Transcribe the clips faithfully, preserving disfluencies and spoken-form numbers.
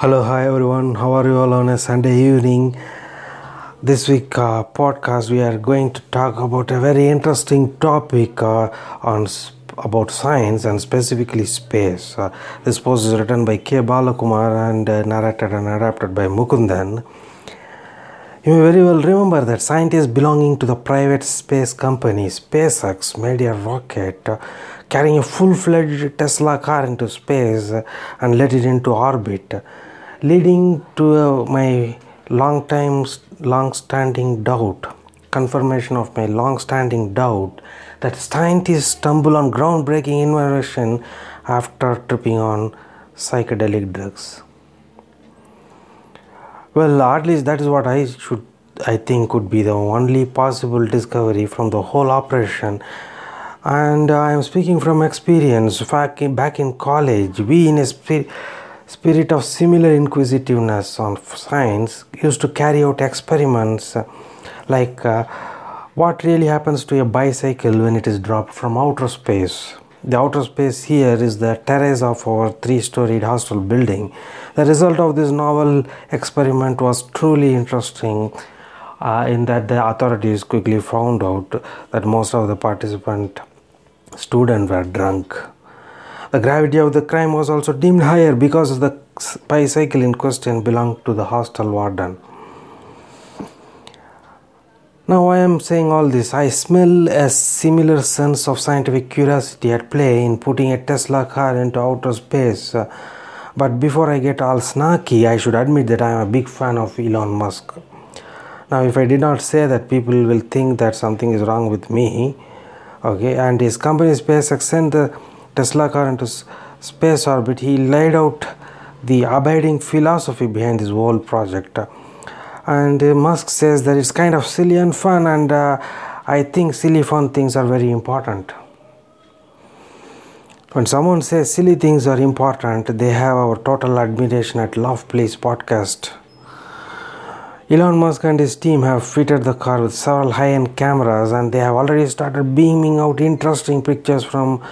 Hello, hi everyone. How are you all on a Sunday evening? This week uh, podcast we are going to talk about a very interesting topic uh, on sp- about science and specifically space. Uh, this post is written by K Balakumar and uh, narrated and adapted by Mukundan. You may very well remember that scientists belonging to the private space company SpaceX made a rocket uh, carrying a full-fledged Tesla car into space uh, and let it into orbit. Leading to uh, my long time, long standing doubt, confirmation of my long standing doubt that scientists stumble on groundbreaking innovation after tripping on psychedelic drugs. Well, at least that is what I should, I think, could be the only possible discovery from the whole operation. And I am speaking from experience. Back in, back in college, we in a spirit. Spirit of similar inquisitiveness on science used to carry out experiments like uh, what really happens to a bicycle when it is dropped from outer space. The outer space here is the terrace of our three-storied hostel building. The result of this novel experiment was truly interesting uh, in that the authorities quickly found out that most of the participant students were drunk. The gravity of the crime was also deemed higher because the bicycle in question belonged to the hostel warden. Now I am saying all this, I smell a similar sense of scientific curiosity at play in putting a Tesla car into outer space. But before I get all snarky, I should admit that I am a big fan of Elon Musk. Now if I did not say that, people will think that something is wrong with me. Okay, and his company SpaceX sent the Tesla car into space orbit. He laid out the abiding philosophy behind this whole project. And Musk says that it's kind of silly and fun, and uh, I think silly fun things are very important. When someone says silly things are important, they have our total admiration at Love Please podcast. Elon Musk and his team have fitted the car with several high-end cameras, and they have already started beaming out interesting pictures from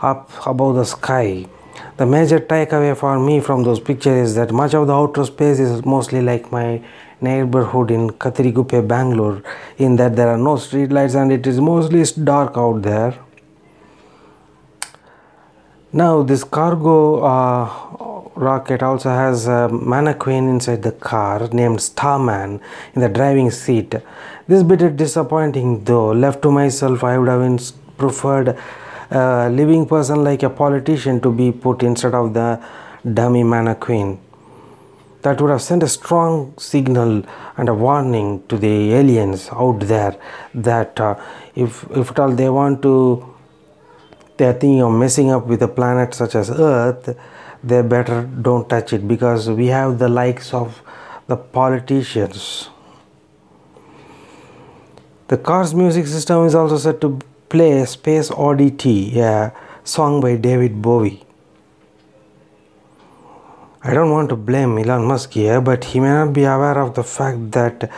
up above the sky. The major takeaway for me from those pictures is that much of the outer space is mostly like my neighborhood in Kathiriguppe, Bangalore, in that there are no street lights and it is mostly dark out there. Now this cargo uh, rocket also has a mannequin inside the car named Starman in the driving seat. This bit is disappointing though. Left to myself, I would have preferred a uh, living person like a politician to be put instead of the dummy mannequin. That would have sent a strong signal and a warning to the aliens out there that uh, if if at all they want to, they are thinking of messing up with a planet such as Earth, they better don't touch it because we have the likes of the politicians. The car's music system is also said to play Space Oddity, a song by David Bowie. I don't want to blame Elon Musk here, but he may not be aware of the fact that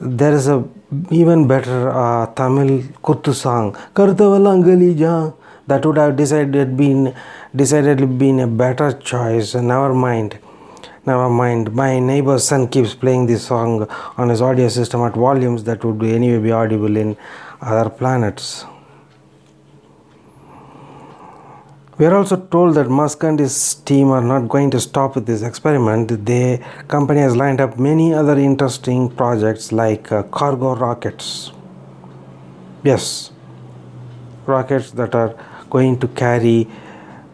there is a even better uh, Tamil Kuttu song, Karthavalangali Ja, that would have decided been decidedly been a better choice. Never mind. Never mind. My neighbor's son keeps playing this song on his audio system at volumes that would anyway be audible in other planets. We are also told that Musk and his team are not going to stop with this experiment. The company has lined up many other interesting projects like uh, cargo rockets. Yes, rockets that are going to carry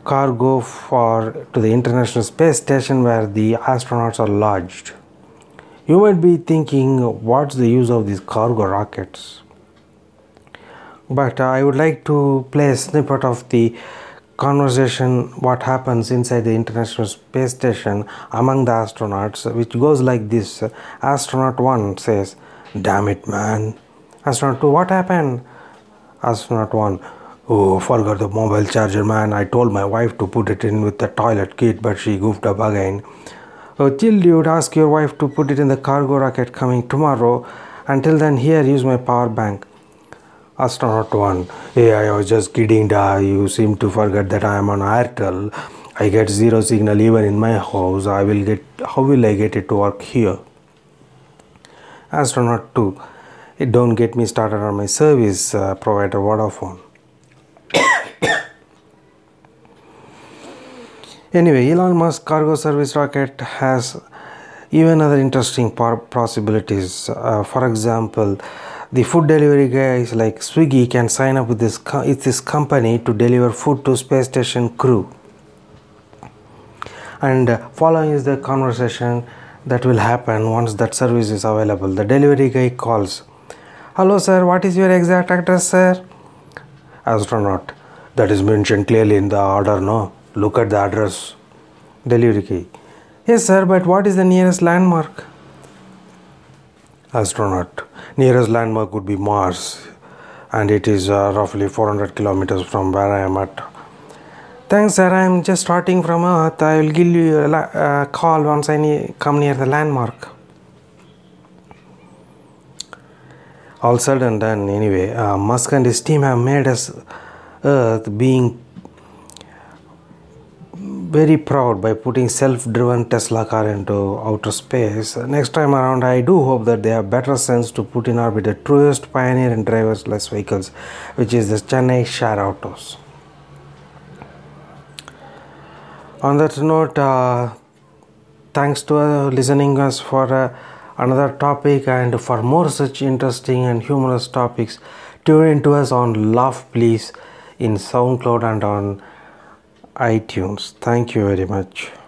cargo for to the International Space Station where the astronauts are lodged. You might be thinking, what's the use of these cargo rockets? But uh, I would like to play a snippet of the conversation what happens inside the International Space Station among the astronauts, which goes like this. Astronaut one says, "Damn it, man." Astronaut two, "What happened?" Astronaut one, "Oh, forgot the mobile charger, man. I told my wife to put it in with the toilet kit, but she goofed up again." "Oh, chill, dude. Ask your wife to put it in the cargo rocket coming tomorrow. Until then, here, use my power bank." Astronaut one, "Hey, I was just kidding, da. You seem to forget that I am on Airtel. I get zero signal even in my house. I will get how will I get it to work here? Astronaut two. It don't get me started on my service uh, provider Vodafone. Anyway, Elon Musk cargo service rocket has even other interesting par- possibilities. Uh, for example, the food delivery guys like Swiggy can sign up with this, co- with this company to deliver food to space station crew. And uh, following is the conversation that will happen once that service is available. The delivery guy calls, "Hello sir, what is your exact address sir?" Astronaut: "That is mentioned clearly in the order, no? Look at the address." Delivery guy: "Yes sir, but what is the nearest landmark?" Astronaut: "Nearest landmark would be Mars, and it is uh, roughly four hundred kilometers from where I am at." "Thanks sir, I am just starting from Earth. I will give you a la- uh, call once I ne- come near the landmark." All said and done, anyway, uh, Musk and his team have made us Earth being very proud by putting self-driven Tesla car into outer space. Next time around, I do hope that they have better sense to put in orbit the truest pioneer and driverless vehicles, which is the Chennai Share Autos. On that note, uh, thanks to uh, listening us for uh, another topic, and for more such interesting and humorous topics, tune in to us on Love Please in SoundCloud and on iTunes. Thank you very much.